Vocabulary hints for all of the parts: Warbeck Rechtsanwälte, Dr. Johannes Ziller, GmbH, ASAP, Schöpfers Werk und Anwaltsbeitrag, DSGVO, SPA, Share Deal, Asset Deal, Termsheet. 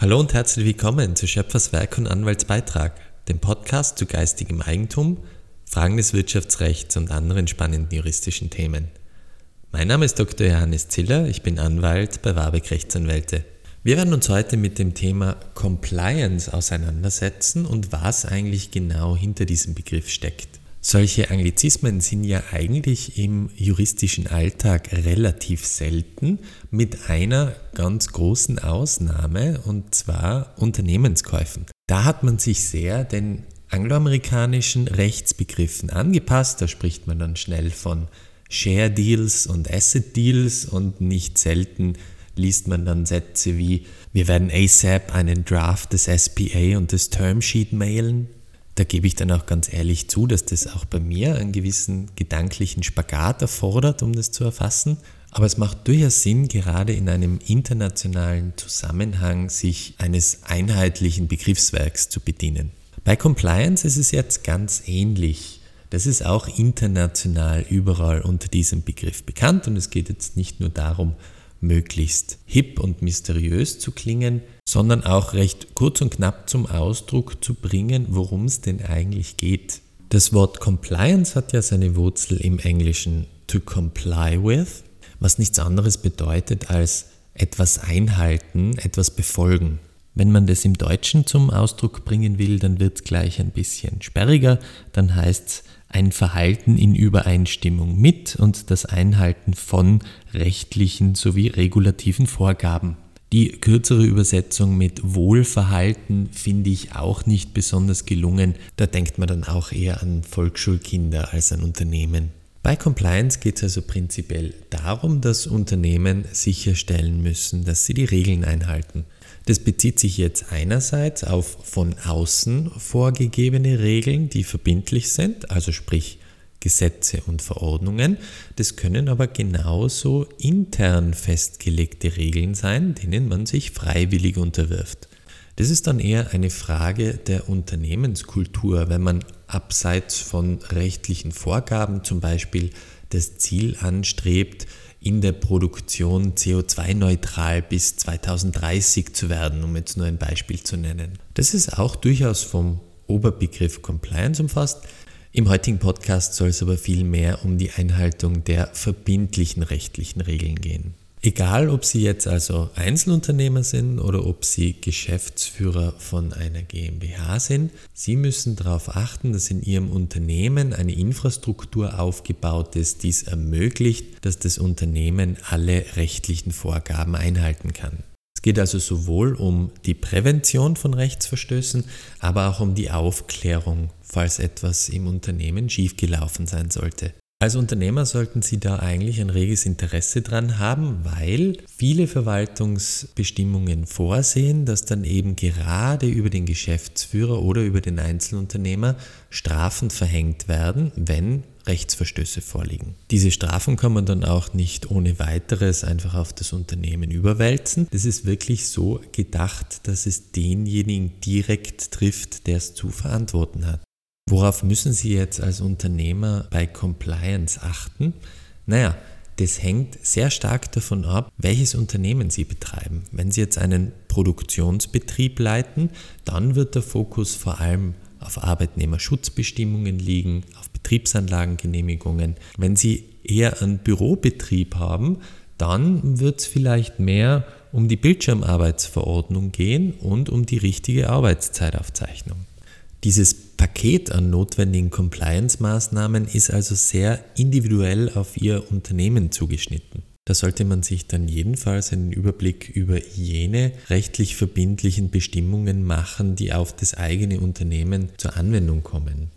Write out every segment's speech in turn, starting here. Hallo und herzlich willkommen zu Schöpfers Werk und Anwaltsbeitrag, dem Podcast zu geistigem Eigentum, Fragen des Wirtschaftsrechts und anderen spannenden juristischen Themen. Mein Name ist Dr. Johannes Ziller, ich bin Anwalt bei Warbeck Rechtsanwälte. Wir werden uns heute mit dem Thema Compliance auseinandersetzen und was eigentlich genau hinter diesem Begriff steckt. Solche Anglizismen sind ja eigentlich im juristischen Alltag relativ selten, mit einer ganz großen Ausnahme, und zwar Unternehmenskäufen. Da hat man sich sehr den angloamerikanischen Rechtsbegriffen angepasst, da spricht man dann schnell von Share Deals und Asset Deals und nicht selten liest man dann Sätze wie: Wir werden ASAP einen Draft des SPA und des Termsheet mailen. Da gebe ich dann auch ganz ehrlich zu, dass das auch bei mir einen gewissen gedanklichen Spagat erfordert, um das zu erfassen. Aber es macht durchaus Sinn, gerade in einem internationalen Zusammenhang sich eines einheitlichen Begriffswerks zu bedienen. Bei Compliance ist es jetzt ganz ähnlich. Das ist auch international überall unter diesem Begriff bekannt und es geht jetzt nicht nur darum, möglichst hip und mysteriös zu klingen, sondern auch recht kurz und knapp zum Ausdruck zu bringen, worum es denn eigentlich geht. Das Wort Compliance hat ja seine Wurzel im Englischen to comply with, was nichts anderes bedeutet als etwas einhalten, etwas befolgen. Wenn man das im Deutschen zum Ausdruck bringen will, dann wird es gleich ein bisschen sperriger, dann heißt es ein Verhalten in Übereinstimmung mit und das Einhalten von rechtlichen sowie regulativen Vorgaben. Die kürzere Übersetzung mit Wohlverhalten finde ich auch nicht besonders gelungen. Da denkt man dann auch eher an Volksschulkinder als an Unternehmen. Bei Compliance geht es also prinzipiell darum, dass Unternehmen sicherstellen müssen, dass sie die Regeln einhalten. Das bezieht sich jetzt einerseits auf von außen vorgegebene Regeln, die verbindlich sind, also sprich Gesetze und Verordnungen. Das können aber genauso intern festgelegte Regeln sein, denen man sich freiwillig unterwirft. Das ist dann eher eine Frage der Unternehmenskultur, wenn man abseits von rechtlichen Vorgaben zum Beispiel das Ziel anstrebt, in der Produktion CO2-neutral bis 2030 zu werden, um jetzt nur ein Beispiel zu nennen. Das ist auch durchaus vom Oberbegriff Compliance umfasst. Im heutigen Podcast soll es aber vielmehr um die Einhaltung der verbindlichen rechtlichen Regeln gehen. Egal, ob Sie jetzt also Einzelunternehmer sind oder ob Sie Geschäftsführer von einer GmbH sind, Sie müssen darauf achten, dass in Ihrem Unternehmen eine Infrastruktur aufgebaut ist, die es ermöglicht, dass das Unternehmen alle rechtlichen Vorgaben einhalten kann. Es geht also sowohl um die Prävention von Rechtsverstößen, aber auch um die Aufklärung, falls etwas im Unternehmen schiefgelaufen sein sollte. Als Unternehmer sollten Sie da eigentlich ein reges Interesse dran haben, weil viele Verwaltungsbestimmungen vorsehen, dass dann eben gerade über den Geschäftsführer oder über den Einzelunternehmer Strafen verhängt werden, wenn Rechtsverstöße vorliegen. Diese Strafen kann man dann auch nicht ohne weiteres einfach auf das Unternehmen überwälzen. Das ist wirklich so gedacht, dass es denjenigen direkt trifft, der es zu verantworten hat. Worauf müssen Sie jetzt als Unternehmer bei Compliance achten? Naja, das hängt sehr stark davon ab, welches Unternehmen Sie betreiben. Wenn Sie jetzt einen Produktionsbetrieb leiten, dann wird der Fokus vor allem auf Arbeitnehmerschutzbestimmungen liegen, auf Betriebsanlagengenehmigungen. Wenn Sie eher einen Bürobetrieb haben, dann wird es vielleicht mehr um die Bildschirmarbeitsverordnung gehen und um die richtige Arbeitszeitaufzeichnung. Dieses Paket an notwendigen Compliance-Maßnahmen ist also sehr individuell auf Ihr Unternehmen zugeschnitten. Da sollte man sich dann jedenfalls einen Überblick über jene rechtlich verbindlichen Bestimmungen machen, die auf das eigene Unternehmen zur Anwendung kommen.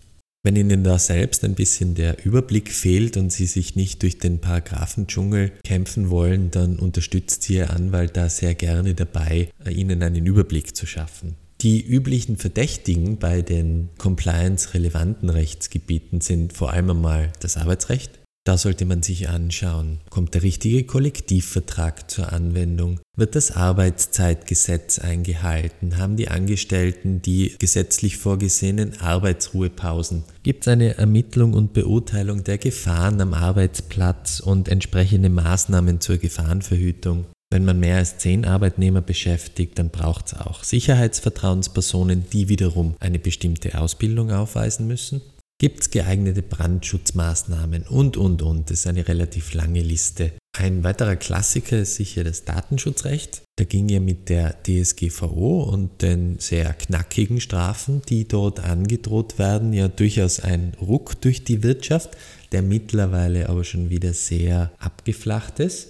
Wenn Ihnen da selbst ein bisschen der Überblick fehlt und Sie sich nicht durch den Paragraphendschungel kämpfen wollen, dann unterstützt Sie Ihr Anwalt da sehr gerne dabei, Ihnen einen Überblick zu schaffen. Die üblichen Verdächtigen bei den compliance-relevanten Rechtsgebieten sind vor allem einmal das Arbeitsrecht. Da sollte man sich anschauen, kommt der richtige Kollektivvertrag zur Anwendung? Wird das Arbeitszeitgesetz eingehalten? Haben die Angestellten die gesetzlich vorgesehenen Arbeitsruhepausen? Gibt es eine Ermittlung und Beurteilung der Gefahren am Arbeitsplatz und entsprechende Maßnahmen zur Gefahrenverhütung? Wenn man mehr als 10 Arbeitnehmer beschäftigt, dann braucht es auch Sicherheitsvertrauenspersonen, die wiederum eine bestimmte Ausbildung aufweisen müssen. Gibt es geeignete Brandschutzmaßnahmen und. Das ist eine relativ lange Liste. Ein weiterer Klassiker ist sicher das Datenschutzrecht. Da ging ja mit der DSGVO und den sehr knackigen Strafen, die dort angedroht werden, ja durchaus ein Ruck durch die Wirtschaft, der mittlerweile aber schon wieder sehr abgeflacht ist.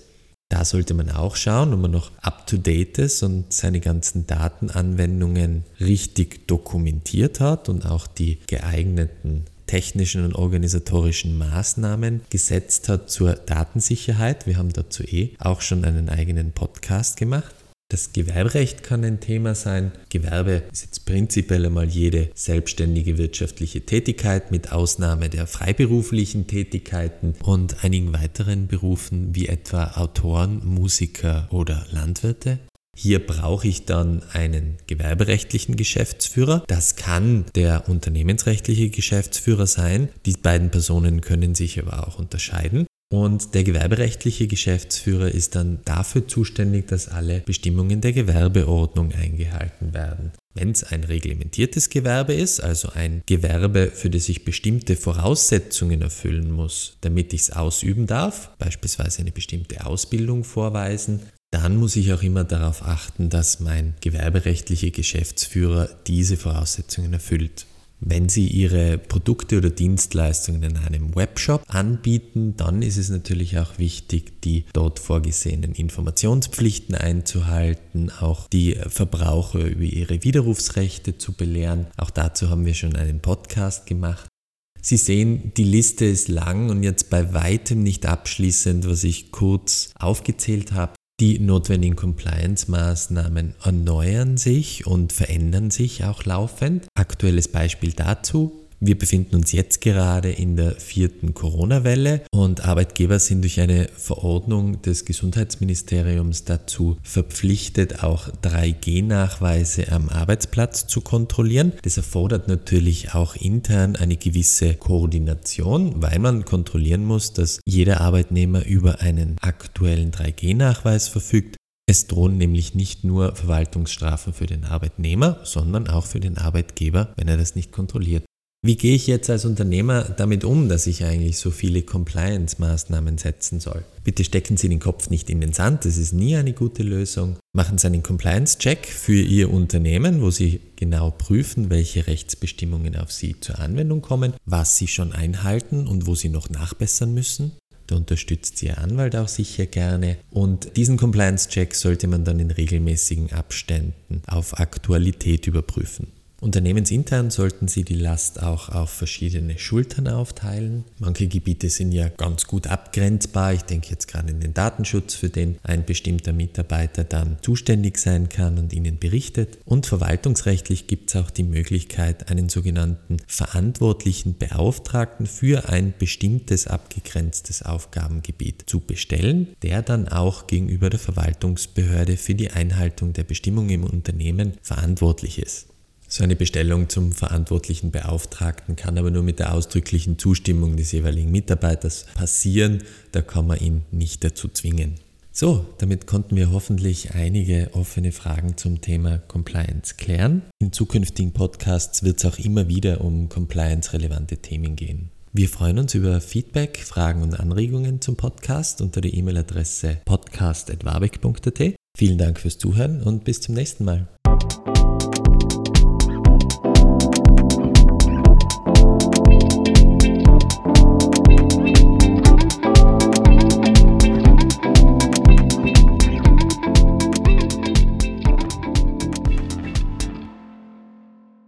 Da sollte man auch schauen, ob man noch up-to-date ist und seine ganzen Datenanwendungen richtig dokumentiert hat und auch die geeigneten technischen und organisatorischen Maßnahmen gesetzt hat zur Datensicherheit. Wir haben dazu auch schon einen eigenen Podcast gemacht. Das Gewerberecht kann ein Thema sein. Gewerbe ist jetzt prinzipiell einmal jede selbstständige wirtschaftliche Tätigkeit mit Ausnahme der freiberuflichen Tätigkeiten und einigen weiteren Berufen wie etwa Autoren, Musiker oder Landwirte. Hier brauche ich dann einen gewerberechtlichen Geschäftsführer. Das kann der unternehmensrechtliche Geschäftsführer sein. Die beiden Personen können sich aber auch unterscheiden. Und der gewerberechtliche Geschäftsführer ist dann dafür zuständig, dass alle Bestimmungen der Gewerbeordnung eingehalten werden. Wenn es ein reglementiertes Gewerbe ist, also ein Gewerbe, für das ich bestimmte Voraussetzungen erfüllen muss, damit ich es ausüben darf, beispielsweise eine bestimmte Ausbildung vorweisen, dann muss ich auch immer darauf achten, dass mein gewerberechtlicher Geschäftsführer diese Voraussetzungen erfüllt. Wenn Sie Ihre Produkte oder Dienstleistungen in einem Webshop anbieten, dann ist es natürlich auch wichtig, die dort vorgesehenen Informationspflichten einzuhalten, auch die Verbraucher über ihre Widerrufsrechte zu belehren. Auch dazu haben wir schon einen Podcast gemacht. Sie sehen, die Liste ist lang und jetzt bei weitem nicht abschließend, was ich kurz aufgezählt habe. Die notwendigen Compliance-Maßnahmen erneuern sich und verändern sich auch laufend. Aktuelles Beispiel dazu. Wir befinden uns jetzt gerade in der 4. Corona-Welle und Arbeitgeber sind durch eine Verordnung des Gesundheitsministeriums dazu verpflichtet, auch 3G-Nachweise am Arbeitsplatz zu kontrollieren. Das erfordert natürlich auch intern eine gewisse Koordination, weil man kontrollieren muss, dass jeder Arbeitnehmer über einen aktuellen 3G-Nachweis verfügt. Es drohen nämlich nicht nur Verwaltungsstrafen für den Arbeitnehmer, sondern auch für den Arbeitgeber, wenn er das nicht kontrolliert. Wie gehe ich jetzt als Unternehmer damit um, dass ich eigentlich so viele Compliance-Maßnahmen setzen soll? Bitte stecken Sie den Kopf nicht in den Sand, das ist nie eine gute Lösung. Machen Sie einen Compliance-Check für Ihr Unternehmen, wo Sie genau prüfen, welche Rechtsbestimmungen auf Sie zur Anwendung kommen, was Sie schon einhalten und wo Sie noch nachbessern müssen. Da unterstützt Ihr Anwalt auch sicher gerne. Und diesen Compliance-Check sollte man dann in regelmäßigen Abständen auf Aktualität überprüfen. Unternehmensintern sollten Sie die Last auch auf verschiedene Schultern aufteilen. Manche Gebiete sind ja ganz gut abgrenzbar. Ich denke jetzt gerade in den Datenschutz, für den ein bestimmter Mitarbeiter dann zuständig sein kann und Ihnen berichtet. Und verwaltungsrechtlich gibt es auch die Möglichkeit, einen sogenannten verantwortlichen Beauftragten für ein bestimmtes abgegrenztes Aufgabengebiet zu bestellen, der dann auch gegenüber der Verwaltungsbehörde für die Einhaltung der Bestimmungen im Unternehmen verantwortlich ist. So eine Bestellung zum verantwortlichen Beauftragten kann aber nur mit der ausdrücklichen Zustimmung des jeweiligen Mitarbeiters passieren. Da kann man ihn nicht dazu zwingen. So, damit konnten wir hoffentlich einige offene Fragen zum Thema Compliance klären. In zukünftigen Podcasts wird es auch immer wieder um compliance-relevante Themen gehen. Wir freuen uns über Feedback, Fragen und Anregungen zum Podcast unter der E-Mail-Adresse podcast@warbeck.at. Vielen Dank fürs Zuhören und bis zum nächsten Mal.